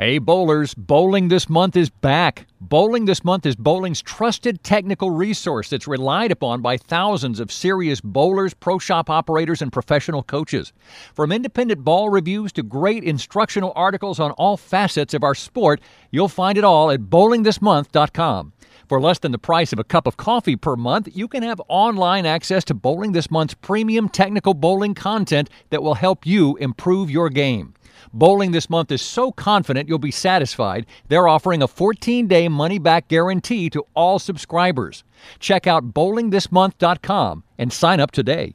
Hey bowlers, Bowling This Month is back. Bowling This Month is bowling's trusted technical resource that's relied upon by thousands of serious bowlers, pro shop operators, and professional coaches. From independent ball reviews to great instructional articles on all facets of our sport, you'll find it all at bowlingthismonth.com. For less than the price of a cup of coffee per month, you can have online access to Bowling This Month's premium technical bowling content that will help you improve your game. Bowling This Month is so confident you'll be satisfied, they're offering a 14-day money-back guarantee to all subscribers. Check out bowlingthismonth.com and sign up today.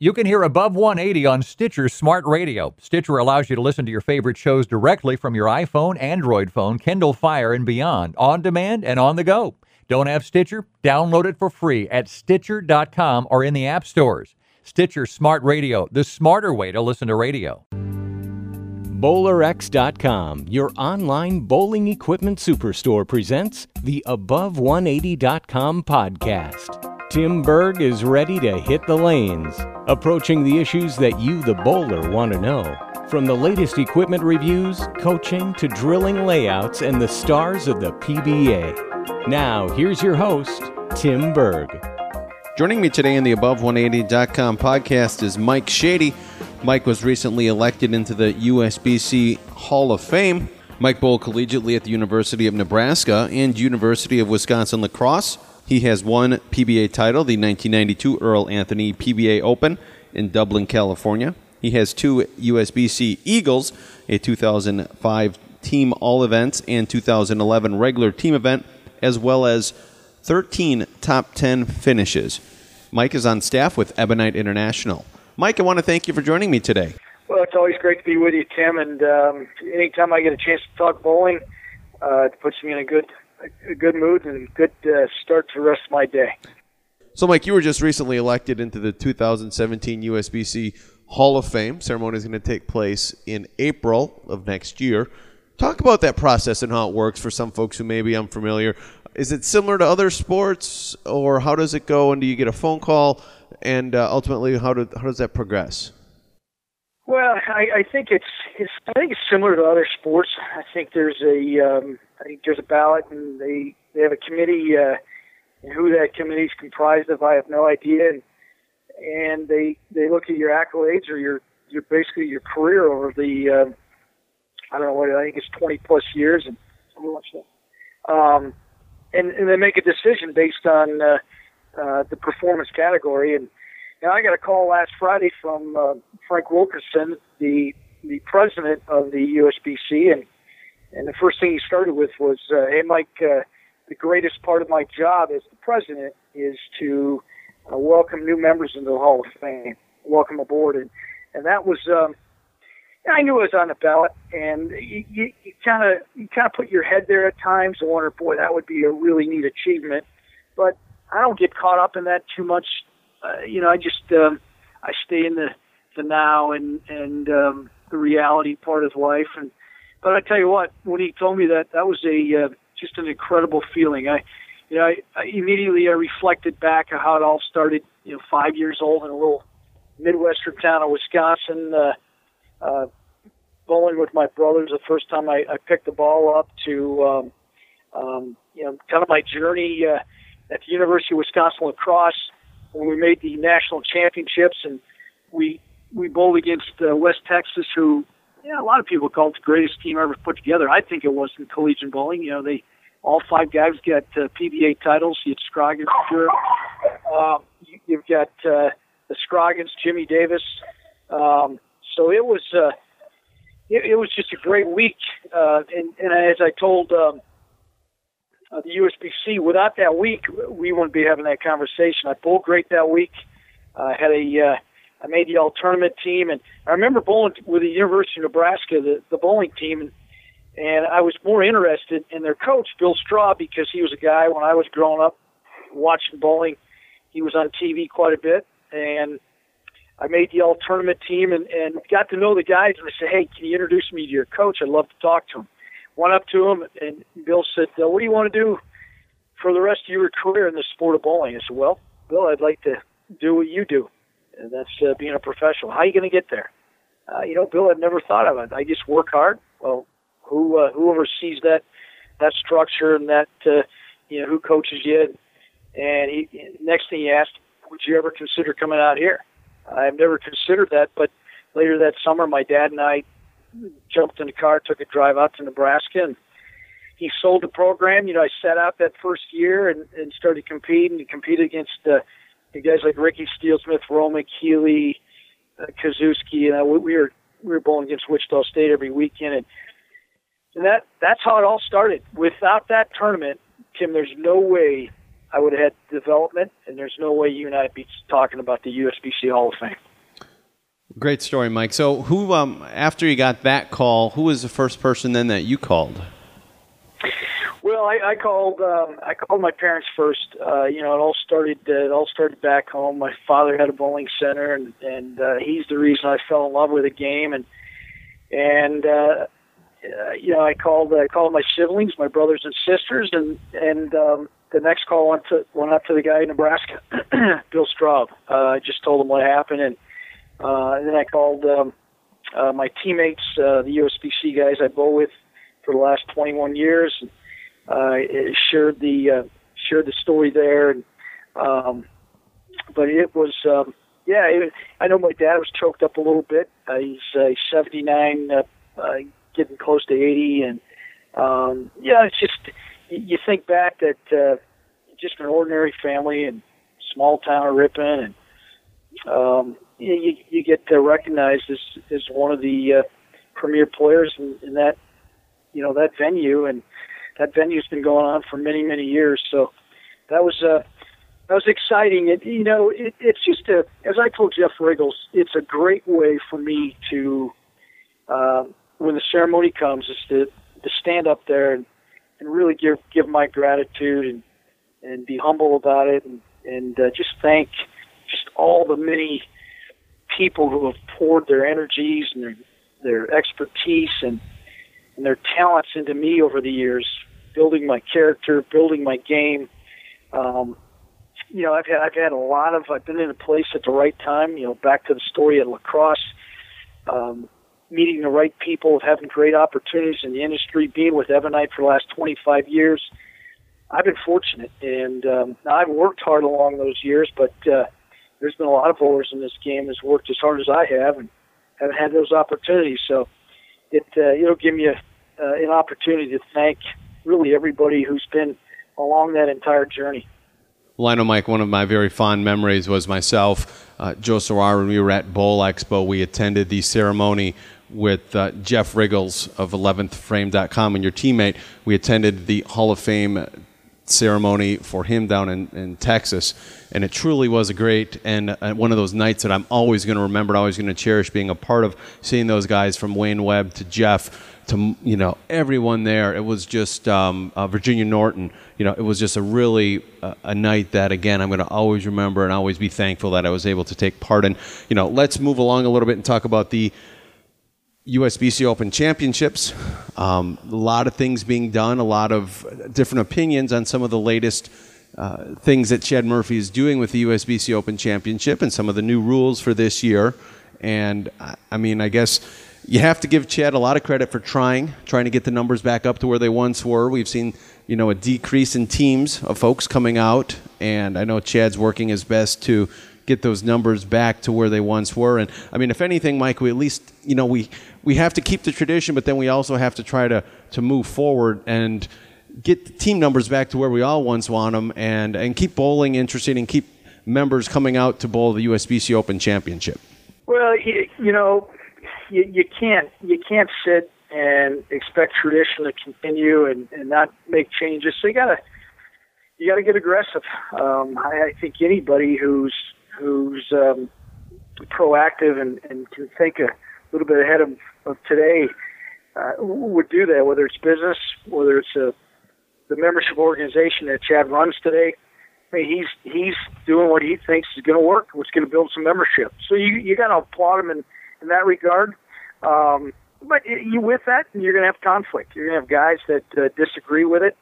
You can hear Above 180 on Stitcher Smart Radio. Stitcher allows you to listen to your favorite shows directly from your iPhone, Android phone, Kindle Fire, and beyond, on demand and on the go. Don't have Stitcher? Download it for free at Stitcher.com or in the app stores. Stitcher Smart Radio, the smarter way to listen to radio. BowlerX.com, your online bowling equipment superstore, presents the Above180.com podcast. Tim Berg is ready to hit the lanes, approaching the issues that you, the bowler, want to know. From the latest equipment reviews, coaching, to drilling layouts and the stars of the PBA. Now, here's your host, Tim Berg. Joining me today in the Above180.com podcast is Mike Shady. Mike was recently elected into the USBC Hall of Fame. Mike bowled collegiately at the University of Nebraska and University of Wisconsin-La Crosse. He has one PBA title, the 1992 Earl Anthony PBA Open in Dublin, California. He has two USBC Eagles, a 2005 team all events and 2011 regular team event, as well as 13 top 10 finishes. Mike is on staff with Ebonite International. Mike, I want to thank you for joining me today. Well, it's always great to be with you, Tim, and anytime I get a chance to talk bowling, it puts me in a good mood and good start to the rest of my day. So, Mike, you were just recently elected into the 2017 USBC Hall of Fame. Ceremony is going to take place in April of next year. Talk about that process and how it works for some folks who maybe I'm familiar. Is it similar to other sports, or how does it go? And do you get a phone call? And ultimately, how does that progress? Well, I think it's similar to other sports. I think there's a ballot, and they have a committee, and who that committee is comprised of, I have no idea. And they look at your accolades or your basically your career over the I think it's 20 plus years and something like that. And they make a decision based on the performance category. And now I got a call last Friday from Frank Wilkerson, the president of the USBC, and the first thing he started with was, "Hey, Mike, the greatest part of my job as the president is to welcome new members into the Hall of Fame, welcome aboard." And that was, I knew it was on the ballot, and you kind of put your head there at times and wonder, boy, that would be a really neat achievement. But I don't get caught up in that too much. I stay in the now and the reality part of life. But I tell you what, when he told me that was a just an incredible feeling. I immediately reflected back on how it all started. 5 years old in a little midwestern town of Wisconsin, bowling with my brothers. The first time I picked the ball up to kind of my journey at the University of Wisconsin-La Crosse. When we made the national championships, and we bowled against West Texas, who a lot of people call it the greatest team ever put together. I think it was in collegiate bowling. They all five guys got PBA titles. You had Scroggins, Europe. You've got the Scroggins, Jimmy Davis. So it was it was just a great week. And as I told the USBC, without that week, we wouldn't be having that conversation. I bowled great that week. I made the all-tournament team, and I remember bowling with the University of Nebraska, the bowling team, and And I was more interested in their coach, Bill Straub, because he was a guy when I was growing up watching bowling. He was on TV quite a bit, and I made the all-tournament team and got to know the guys. And I said, hey, can you introduce me to your coach? I'd love to talk to him. Went up to him, and Bill said, what do you want to do for the rest of your career in the sport of bowling? I said, well, Bill, I'd like to do what you do, and that's being a professional. How are you going to get there? Bill, I've never thought of it. I just work hard. Well, who oversees that structure and that, who coaches you? And next thing he asked, would you ever consider coming out here? I've never considered that, but later that summer, my dad and I jumped in the car, took a drive out to Nebraska, and he sold the program. I sat out that first year and started competing. And competed against the guys like Ricky Steelsmith, Roman Keeley, Kazuski, and we were bowling against Wichita State every weekend, and that's how it all started. Without that tournament, Tim, there's no way I would have had development, and there's no way you and I'd be talking about the USBC Hall of Fame. Great story, Mike. So who, after you got that call, who was the first person then that you called? Well, I called my parents first. It all started back home. My father had a bowling center, and he's the reason I fell in love with the game. I called my siblings, my brothers and sisters, and the next call went up to the guy in Nebraska, Bill Straub. I just told him what happened, and then I called my teammates, the USBC guys I bowl with for the last 21 years. Shared the story there, but it was I know my dad was choked up a little bit. He's 79, getting close to 80, and it's just. You think back that just an ordinary family in small town of Ripon, and you get recognized as one of the premier players in that that venue, and that venue's been going on for many years. So that was exciting. It's just as I told Jeff Riggles, it's a great way for me to when the ceremony comes is to stand up there and really give my gratitude and be humble about it and just thank just all the many people who have poured their energies and their expertise and their talents into me over the years, building my character, building my game. I've been in a place at the right time, back to the story at La Crosse, meeting the right people, having great opportunities in the industry, being with Ebonite for the last 25 years. I've been fortunate, and I've worked hard along those years, but there's been a lot of bowlers in this game that's worked as hard as I have and haven't had those opportunities. So it'll give me an opportunity to thank really everybody who's been along that entire journey. Well, I know, Mike, one of my very fond memories was myself, Joe Serrar, when we were at Bowl Expo. We attended the ceremony with Jeff Riggles of 11thframe.com and your teammate. We attended the Hall of Fame ceremony for him down in Texas, and it truly was a great and one of those nights that I'm always going to remember, always going to cherish being a part of, seeing those guys from Wayne Webb to Jeff to everyone there. It was just Virginia Norton. It was just a really a night that, again, I'm going to always remember and always be thankful that I was able to take part in. Let's move along a little bit and talk about the USBC Open Championships. A lot of things being done, a lot of different opinions on some of the latest things that Chad Murphy is doing with the USBC Open Championship and some of the new rules for this year. And, I guess you have to give Chad a lot of credit for trying to get the numbers back up to where they once were. We've seen, a decrease in teams of folks coming out, and I know Chad's working his best to get those numbers back to where they once were. And, if anything, Mike, we at least, we have to keep the tradition, but then we also have to try to move forward and get the team numbers back to where we all once want them and keep bowling interesting and keep members coming out to bowl the USBC Open Championship. Well, You can't sit and expect tradition to continue and not make changes. So you gotta get aggressive. I think anybody who's proactive and can think a little bit ahead of today would do that, whether it's business, whether it's the membership organization that Chad runs today. I mean, he's doing what he thinks is going to work, what's going to build some membership. So you got to applaud him in that regard. But with that, you're going to have conflict. You're going to have guys that disagree with it.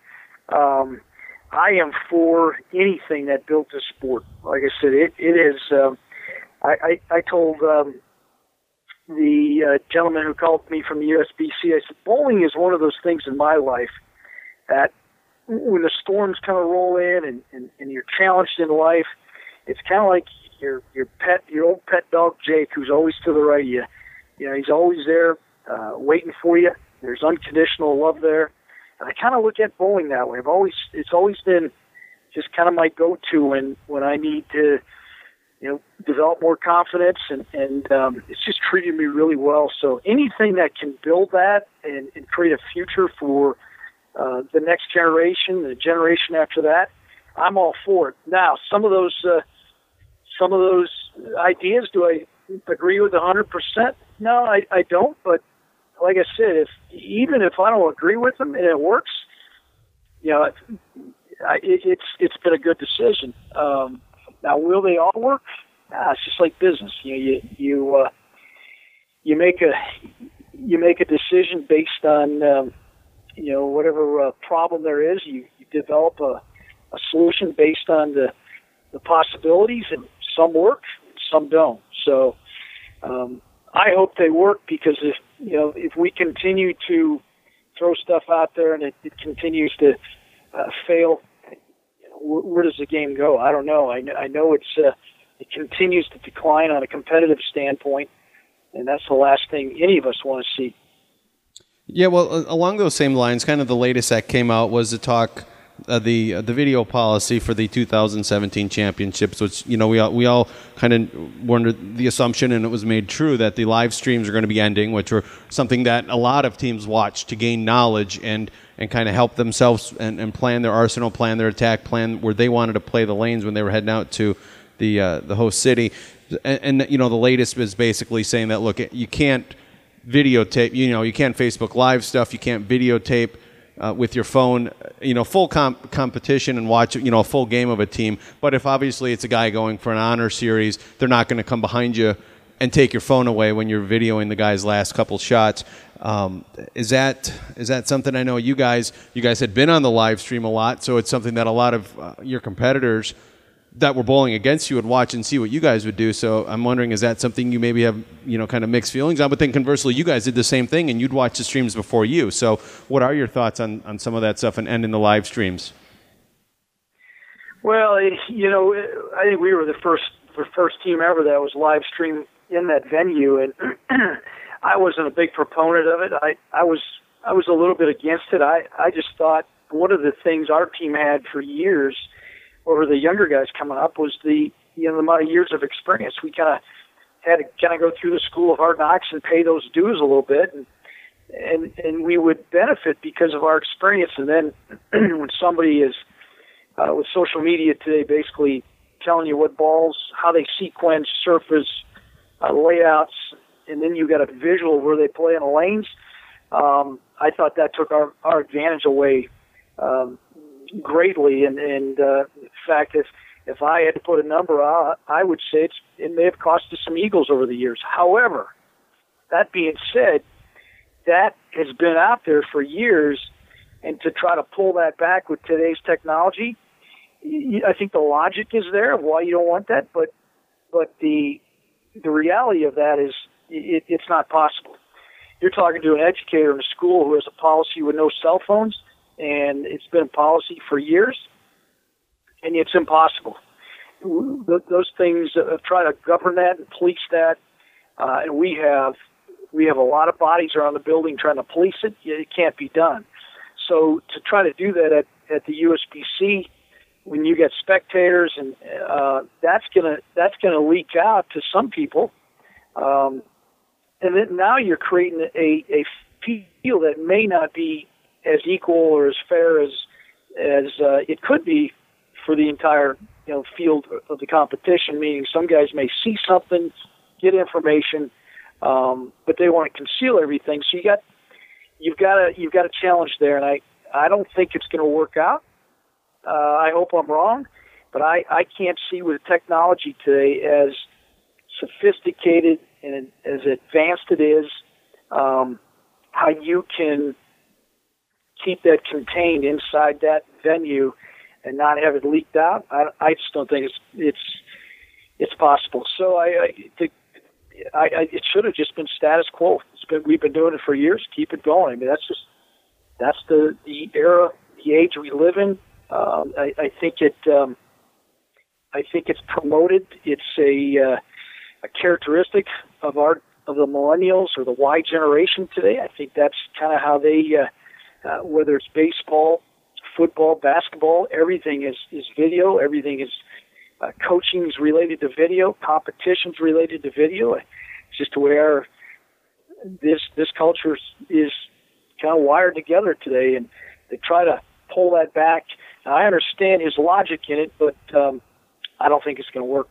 I am for anything that built this sport. Like I said, it is. I told the gentleman who called me from the USBC, I said, bowling is one of those things in my life that when the storms kind of roll in and you're challenged in life, it's kind of like your old pet dog Jake, who's always to the right of you. You know, he's always there waiting for you. There's unconditional love there. And I kind of look at bowling that way. It's always been just kind of my go-to when I need to, you know, develop more confidence, and it's just treated me really well. So anything that can build that and create a future for the next generation, the generation after that, I'm all for it. Now, some of those ideas, do I agree with 100%? No, I don't. But like I said, even if I don't agree with them and it works, you know, it's been a good decision. Now, will they all work? Nah, it's just like business. You make a decision based on you know, whatever problem there is. You develop a solution based on the possibilities, and some work, some don't. So I hope they work, because if we continue to throw stuff out there and it continues to fail, where does the game go? I don't know. I know it continues to decline on a competitive standpoint, and that's the last thing any of us want to see. Yeah, well, along those same lines, kind of the latest that came out was the talk, the video policy for the 2017 championships, which, you know, we all kind of were under the assumption, and it was made true, that the live streams are going to be ending, which were something that a lot of teams watch to gain knowledge and kind of help themselves and plan their arsenal, plan their attack, plan where they wanted to play the lanes when they were heading out to the host city. And you know, the latest is basically saying that, look, you can't videotape, you can't Facebook Live stuff, you can't videotape with your phone, full competition and watch, a full game of a team. But if obviously it's a guy going for an honor series, they're not going to come behind you and take your phone away when you're videoing the guy's last couple shots. Is that something? I know you guys had been on the live stream a lot, so it's something that a lot of your competitors that were bowling against you would watch and see what you guys would do. So I'm wondering, is that something you maybe have, kind of mixed feelings on? But then conversely, you guys did the same thing and you'd watch the streams before you. So what are your thoughts on some of that stuff and ending the live streams? Well, I think we were the first team ever that was live streamed in that venue. And I wasn't a big proponent of it. I was a little bit against it. I just thought one of the things our team had for years over the younger guys coming up was the amount of years of experience. We kind of had to go through the school of hard knocks and pay those dues a little bit, and we would benefit because of our experience. And then when somebody is with social media today, basically telling you what balls, how they sequence, surface, layouts, and then you got a visual where they play in the lanes. I thought that took our advantage away greatly, and in fact, if I had to put a number out, I would say it may have cost us some eagles over the years. However, that being said, that has been out there for years, and to try to pull that back with today's technology, I think the logic is there of why you don't want that, but the reality of that is it's not possible. You're talking to an educator in a school who has a policy with no cell phones, and it's been a policy for years, and it's impossible. Those things try to govern that and police that, and we have a lot of bodies around the building trying to police it. It can't be done. So to try to do that at the USBC when you get spectators, and that's gonna leak out to some people, and then now you're creating a field that may not be as equal or as fair as it could be for the entire field of the competition. Meaning, some guys may see something, get information, but they want to conceal everything. So you got you've got a challenge there, and I don't think it's going to work out. I hope I'm wrong, but I can't see with technology today, as sophisticated and as advanced it is, how you can keep that contained inside that venue and not have it leaked out. I just don't think it's possible. So it should have just been status quo. We've been doing it for years. Keep it going. I mean, that's the era, the age we live in. I think it. I think it's promoted. It's a characteristic of the millennials or the Y generation today. I think that's kind of how they, whether it's baseball, football, basketball, everything is video. Everything is coaching is related to video. Competitions related to video. It's just where this culture is kind of wired together today, and they try to pull that back. I understand his logic in it, but I don't think it's going to work.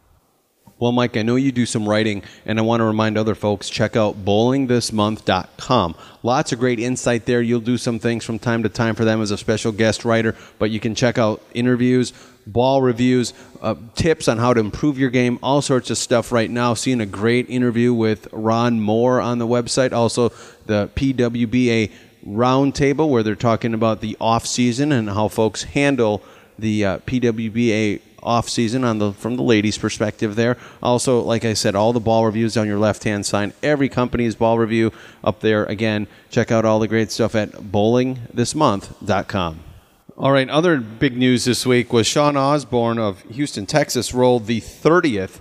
Well, Mike, I know you do some writing, and I want to remind other folks, check out bowlingthismonth.com. Lots of great insight there. You'll do some things from time to time for them as a special guest writer, but you can check out interviews, ball reviews, tips on how to improve your game, all sorts of stuff right now. Seeing a great interview with Ron Moore on the website. Also, the PWBA roundtable, where they're talking about the off-season and how folks handle the PWBA off-season from the ladies' perspective there. Also, like I said, all the ball reviews on your left-hand side. Every company's ball review up there. Again, check out all the great stuff at bowlingthismonth.com. All right, other big news this week was Sean Osborne of Houston, Texas, rolled the 30th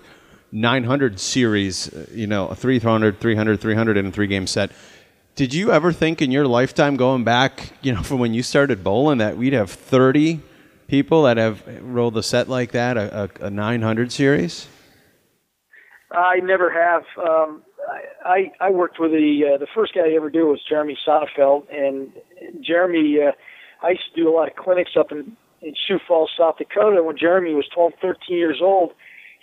900 series, a 300, 300, 300 in a three-game set. Did you ever think in your lifetime, going back, from when you started bowling, that we'd have 30 people that have rolled a set like that, a 900 series? I never have. I worked with the first guy I ever did was Jeremy Sonnefeld, and Jeremy, I used to do a lot of clinics up in Sioux Falls, South Dakota. When Jeremy was 12, 13 years old,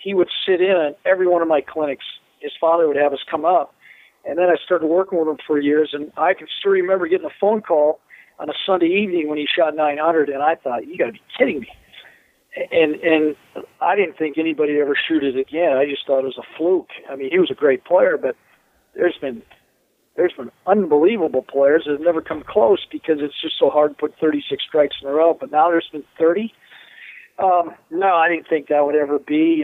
he would sit in on every one of my clinics. His father would have us come up. And then I started working with him for years, and I can still remember getting a phone call on a Sunday evening when he shot 900, and I thought, you got to be kidding me. And I didn't think anybody would ever shoot it again. I just thought it was a fluke. I mean, he was a great player, but there's been unbelievable players that have never come close because it's just so hard to put 36 strikes in a row. But now there's been 30. No, I didn't think that would ever be.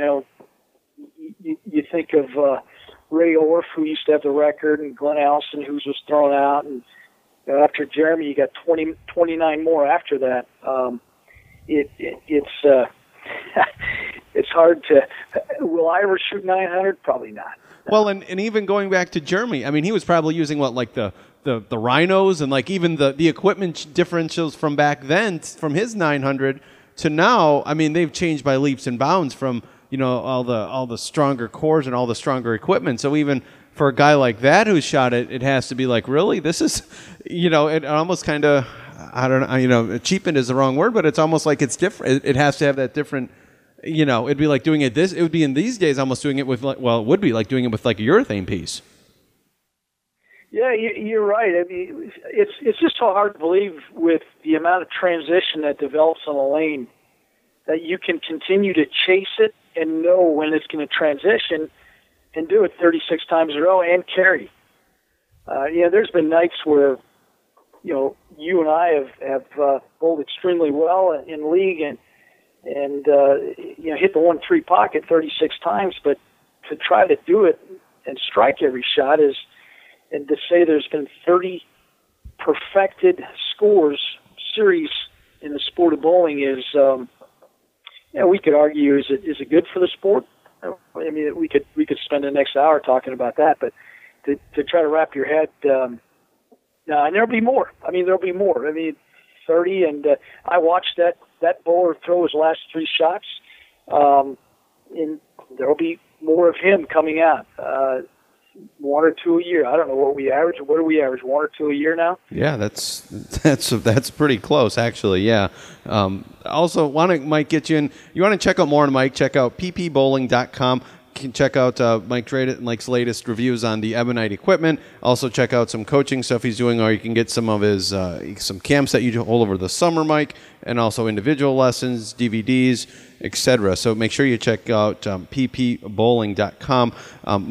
You think of Ray Orff, who used to have the record, and Glenn Allison, who was thrown out, and after Jeremy, you got 29 more after that. It's it's hard to. Will I ever shoot 900? Probably not. No. Well, and even going back to Jeremy, I mean, he was probably using the rhinos and even the equipment differentials from back then, from his 900 to now. I mean, they've changed by leaps and bounds from. All the stronger cores and all the stronger equipment. So even for a guy like that who shot it, it has to be really? This is, it almost kind of, I don't know, cheapened is the wrong word, but it's almost like it's different. It has to have that different, it'd be like doing it this, it would be in these days almost doing it with, it would be like doing it with a urethane piece. Yeah, you're right. I mean, it's just so hard to believe with the amount of transition that develops on a lane that you can continue to chase it and know when it's going to transition and do it 36 times in a row and carry. There's been nights where, you and I have bowled extremely well in league and hit the 1-3 pocket 36 times, but to try to do it and strike every shot is, and to say there's been 30 perfected scores series in the sport of bowling is, we could argue, is it good for the sport? I mean, we could spend the next hour talking about that, but to try to wrap your head, and there'll be more. I mean, there'll be more. I mean, 30, and I watched that bowler throw his last three shots, and there'll be more of him coming out, one or two a year. I don't know what we average. What do we average? One or two a year now? Yeah, that's pretty close, actually. Yeah. Also, Mike, get you in. You want to check out more on Mike? Check out ppbowling.com. can check out Mike Drayton's latest reviews on the Ebonite equipment. Also check out some coaching stuff he's doing, or you can get some of his some camps that you do all over the summer, Mike, and also individual lessons, DVDs, etc. So make sure you check out ppbowling.com.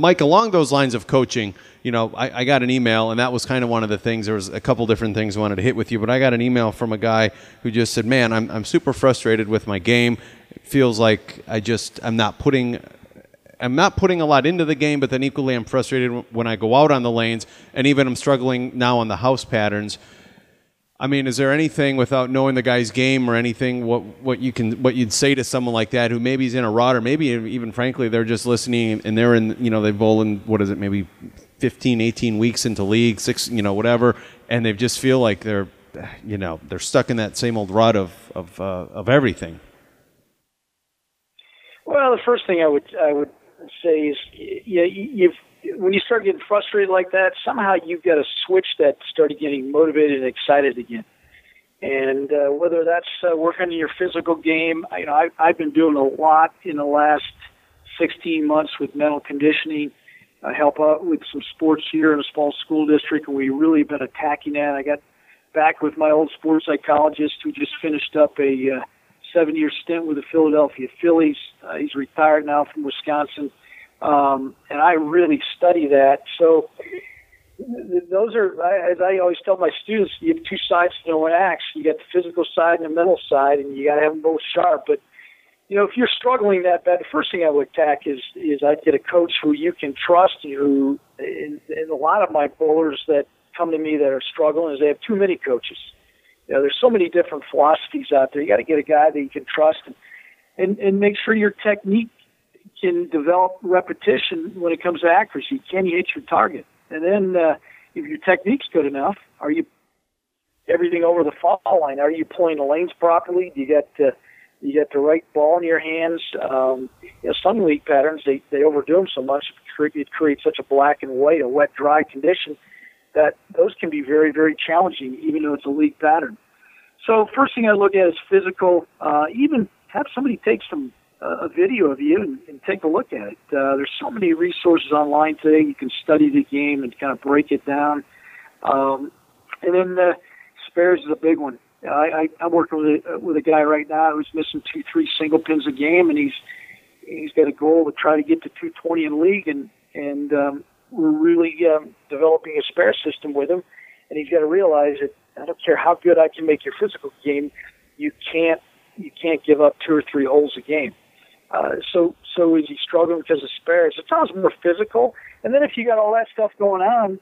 Mike, along those lines of coaching, you know, I got an email, and that was kind of one of the things. There was a couple different things I wanted to hit with you, but I got an email from a guy who just said, man, I'm super frustrated with my game. It feels like I'm not putting a lot into the game, but then equally I'm frustrated when I go out on the lanes, and even I'm struggling now on the house patterns. I mean, is there anything, without knowing the guy's game or anything, what you'd say to someone like that who maybe is in a rut, or maybe even frankly they're just listening and they're in, you know, they bowl in, what is it, maybe 15, 18 weeks into league, six, you know, whatever, and they just feel like they're, you know, they're stuck in that same old rut of everything. Well, the first thing I would say is, when you start getting frustrated like that, somehow you've got to switch that, start getting motivated and excited again. And whether that's working on your physical game, I've been doing a lot in the last 16 months with mental conditioning. I help out with some sports here in the Falls School District, and we've really been attacking that. I got back with my old sports psychologist who just finished up a 7-year stint with the Philadelphia Phillies. He's retired now from Wisconsin. And I really study that. So those are, as I always tell my students, you have two sides to one axe. You got the physical side and the mental side, and you got to have them both sharp. But, you know, if you're struggling that bad, the first thing I would attack is I'd get a coach who you can trust, who, and a lot of my bowlers that come to me that are struggling is they have too many coaches. You know, there's so many different philosophies out there. You got to get a guy that you can trust and make sure your technique can develop repetition when it comes to accuracy. Can you hit your target? And then if your technique's good enough, are you everything over the foul line? Are you pulling the lanes properly? Do you got the right ball in your hands? Some league patterns, they overdo them so much. It creates such a black and white, a wet, dry condition that those can be very, very challenging, even though it's a league pattern. So first thing I look at is physical. Even have somebody take some a video of you and take a look at it. There's so many resources online today. You can study the game and kind of break it down. And then the spares is a big one. I'm working with a guy right now who's missing 2-3 single pins a game, and he's got a goal to try to get to 220 in league, and we're really developing a spare system with him. And he's got to realize that I don't care how good I can make your physical game, you can't give up 2 or 3 holes a game. So is he struggling because of spares? It sounds more physical. And then if you got all that stuff going on,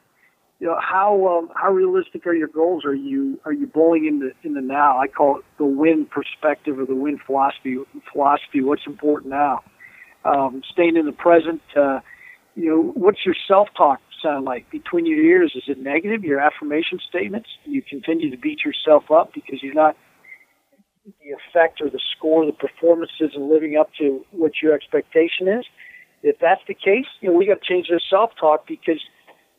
how realistic are your goals? Are you bowling in the now? I call it the win perspective or the win philosophy. What's important now? Staying in the present. What's your self-talk sound like between your ears? Is it negative? Your affirmation statements? You continue to beat yourself up because you're not the effect or the score, the performances, and living up to what your expectation is. If that's the case, we got to change our self-talk, because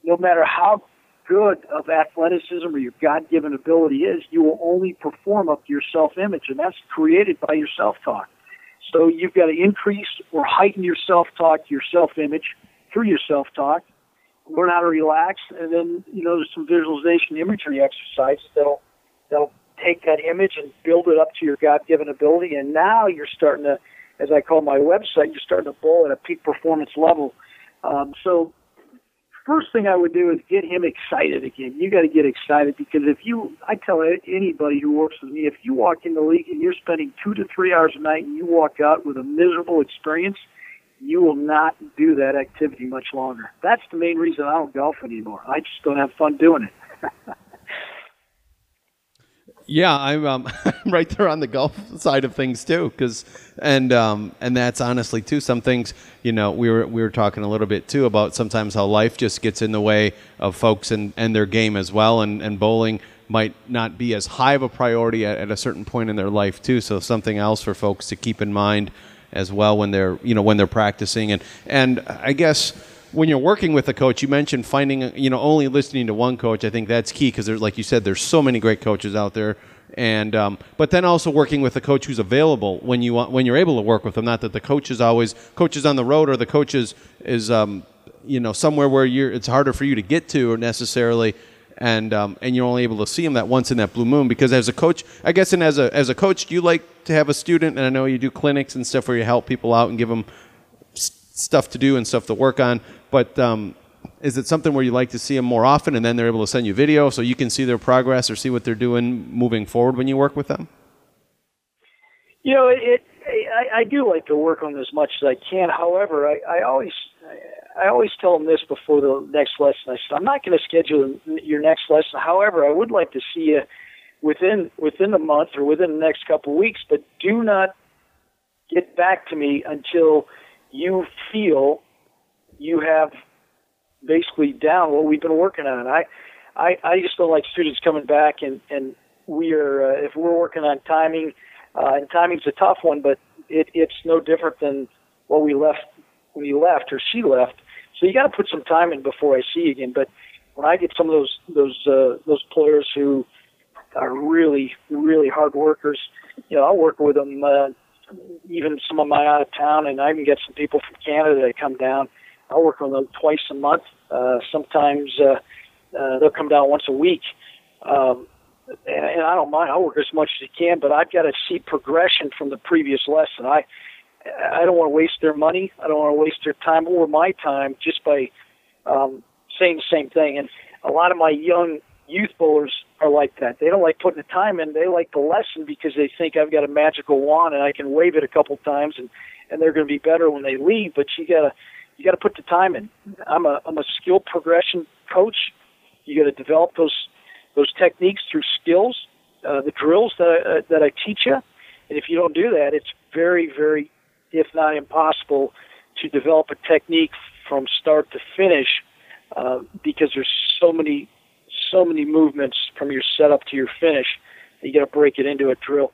no matter how good of athleticism or your God-given ability is, you will only perform up to your self-image, and that's created by your self-talk. So you've got to increase or heighten your self-talk, your self-image, through your self-talk. Learn how to relax, and then there's some visualization imagery exercises that'll take that image and build it up to your God-given ability, and now you're starting to, as I call my website, you're starting to bowl at a peak performance level. So first thing I would do is get him excited again. You got to get excited, because I tell anybody who works with me, if you walk in the league and you're spending 2 to 3 hours a night and you walk out with a miserable experience, you will not do that activity much longer. That's the main reason I don't golf anymore. I just don't have fun doing it. Yeah, I'm right there on the golf side of things too, and that's honestly too. Some things, we were talking a little bit too about sometimes how life just gets in the way of folks and their game as well, and bowling might not be as high of a priority at a certain point in their life too. So something else for folks to keep in mind as well when they're practicing, and I guess, when you're working with a coach, you mentioned finding, only listening to one coach. I think that's key, because, like you said, there's so many great coaches out there And but then also working with a coach who's available when you're able to work with them. Not that the coach is always on the road, or the coach is somewhere where it's harder for you to get to necessarily, and you're only able to see them that once in that blue moon. Because as a coach, I guess, and as a coach, do you like to have a student? And I know you do clinics and stuff where you help people out and give them stuff to do and stuff to work on. But is it something where you like to see them more often, and then they're able to send you video so you can see their progress or see what they're doing moving forward when you work with them? You know, I do like to work on them as much as I can. However, I always tell them this before the next lesson. I said, I'm not going to schedule your next lesson. However, I would like to see you within the month or within the next couple of weeks, but do not get back to me until you feel you have basically down what we've been working on. I just don't like students coming back and we are, if we're working on timing, and timing's a tough one, but it's no different than what we left when you left or she left. So you got to put some time in before I see you again. But when I get some of those players who are really, really hard workers, you know, I'll work with them, even some of my out of town, and I even get some people from Canada that come down. I'll work on them twice a month. Sometimes they'll come down once a week. And I don't mind. I'll work as much as I can, but I've got to see progression from the previous lesson. I don't want to waste their money. I don't want to waste their time or my time just by saying the same thing. And a lot of my young youth bowlers are like that. They don't like putting the time in. They like the lesson because they think I've got a magical wand and I can wave it a couple times and they're going to be better when they leave. But you got to put the time in. I'm a skill progression coach. You got to develop those techniques through skills, the drills that I teach you. And if you don't do that, it's very, very, if not impossible, to develop a technique from start to finish, because there's so many movements from your setup to your finish that you got to break it into a drill.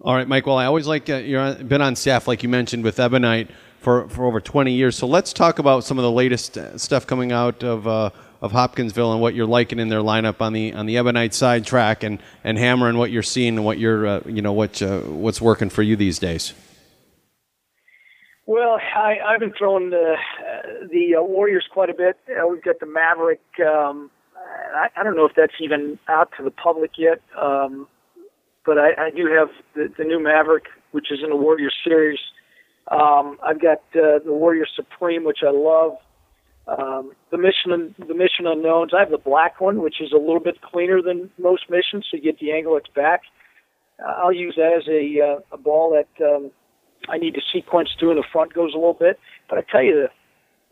All right, Mike. Well, I always like you've been on staff, like you mentioned, with Ebonite for over 20 years. So let's talk about some of the latest stuff coming out of Hopkinsville and what you're liking in their lineup on the Ebonite side track and hammering what you're seeing and what you're what's working for you these days. Well, I've been throwing the Warriors quite a bit. We've got the Maverick. I don't know if that's even out to the public yet, but I do have the new Maverick, which is in the Warriors series. I've got the Warrior Supreme, which I love. The Mission Unknowns. I have the black one, which is a little bit cleaner than most missions, so you get the angle at the back. I'll use that as a ball that I need to sequence to, and the front goes a little bit. But I tell you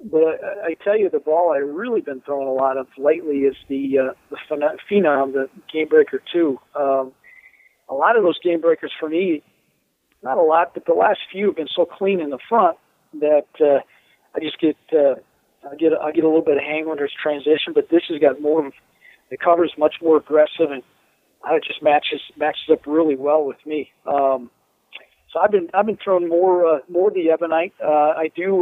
the ball I've really been throwing a lot of lately is the Phenom, the Game Breaker 2. A lot of those Game Breakers for me, not a lot, but the last few have been so clean in the front that I just get. I get a little bit of hang on his transition, but this has got more of the cover's much more aggressive, and it just matches up really well with me. So I've been throwing more the Ebonite. I do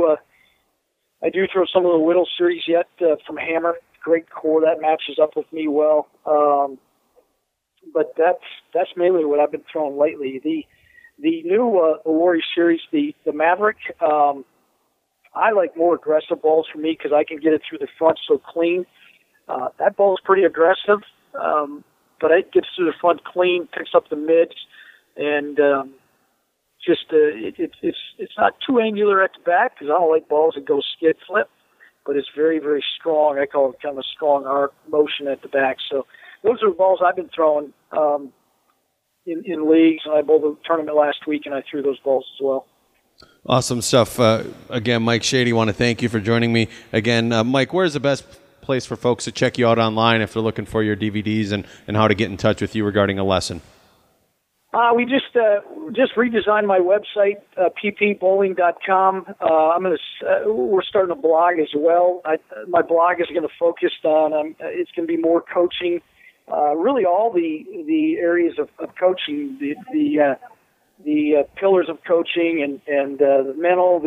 throw some of the Whittle series yet from Hammer. Great core, that matches up with me well. But that's mainly what I've been throwing lately. The new Warrior series, the Maverick. I like more aggressive balls for me because I can get it through the front so clean. That ball is pretty aggressive, but it gets through the front clean, picks up the mids, and it's not too angular at the back because I don't like balls that go skid flip, but it's very, very strong. I call it kind of a strong arc motion at the back. So those are the balls I've been throwing in leagues, and I bowled the tournament last week, and I threw those balls as well. Awesome stuff. Again, Mike Shady, want to thank you for joining me again. Mike, where's the best place for folks to check you out online if they're looking for your DVDs and how to get in touch with you regarding a lesson? We just redesigned my website, ppbowling.com. We're starting a blog as well. My blog is going to focus on, it's going to be more coaching, really all the areas of coaching, the pillars of coaching and the mental,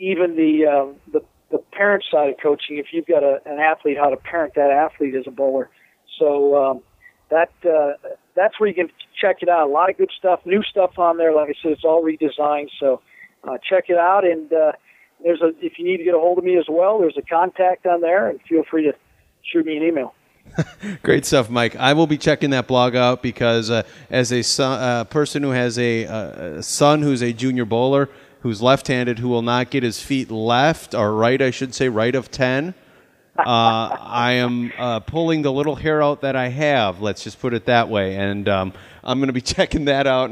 even the parent side of coaching. If you've got an athlete, how to parent that athlete as a bowler. So that's where you can check it out. A lot of good stuff, new stuff on there. Like I said, it's all redesigned, so check it out. And if you need to get a hold of me as well, there's a contact on there, and feel free to shoot me an email. Great stuff, Mike. I will be checking that blog out because as a son, person who has a son who's a junior bowler, who's left-handed, who will not get his feet left or right, I should say, right of 10, I am pulling the little hair out that I have, let's just put it that way. And I'm going to be checking that out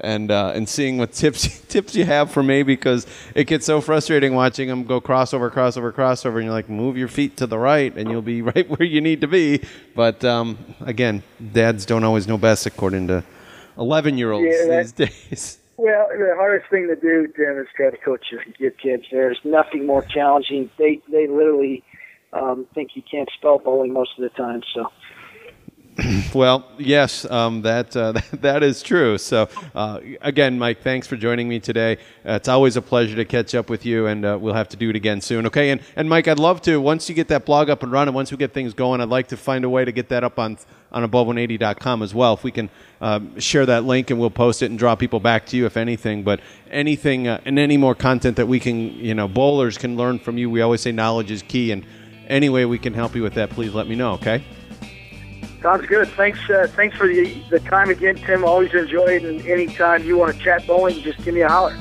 and seeing what tips you have for me, because it gets so frustrating watching them go crossover, and you're like, move your feet to the right, and you'll be right where you need to be. But again, dads don't always know best, according to 11-year-olds these days. Well, the hardest thing to do, Jim, is try to coach your kids. There's nothing more challenging. They literally think you can't spell bowling most of the time, so. Well, yes, that is true. So, again, Mike, thanks for joining me today. It's always a pleasure to catch up with you, and we'll have to do it again soon, okay? And Mike, I'd love to, once you get that blog up and running, once we get things going, I'd like to find a way to get that up on Above180.com as well. If we can share that link, and we'll post it and draw people back to you, if anything. But anything and any more content that we can, bowlers can learn from you. We always say knowledge is key, and any way we can help you with that, please let me know, okay? Sounds good. Thanks thanks for the time again, Tim. Always enjoy it, and any time you want to chat bowling, just give me a holler.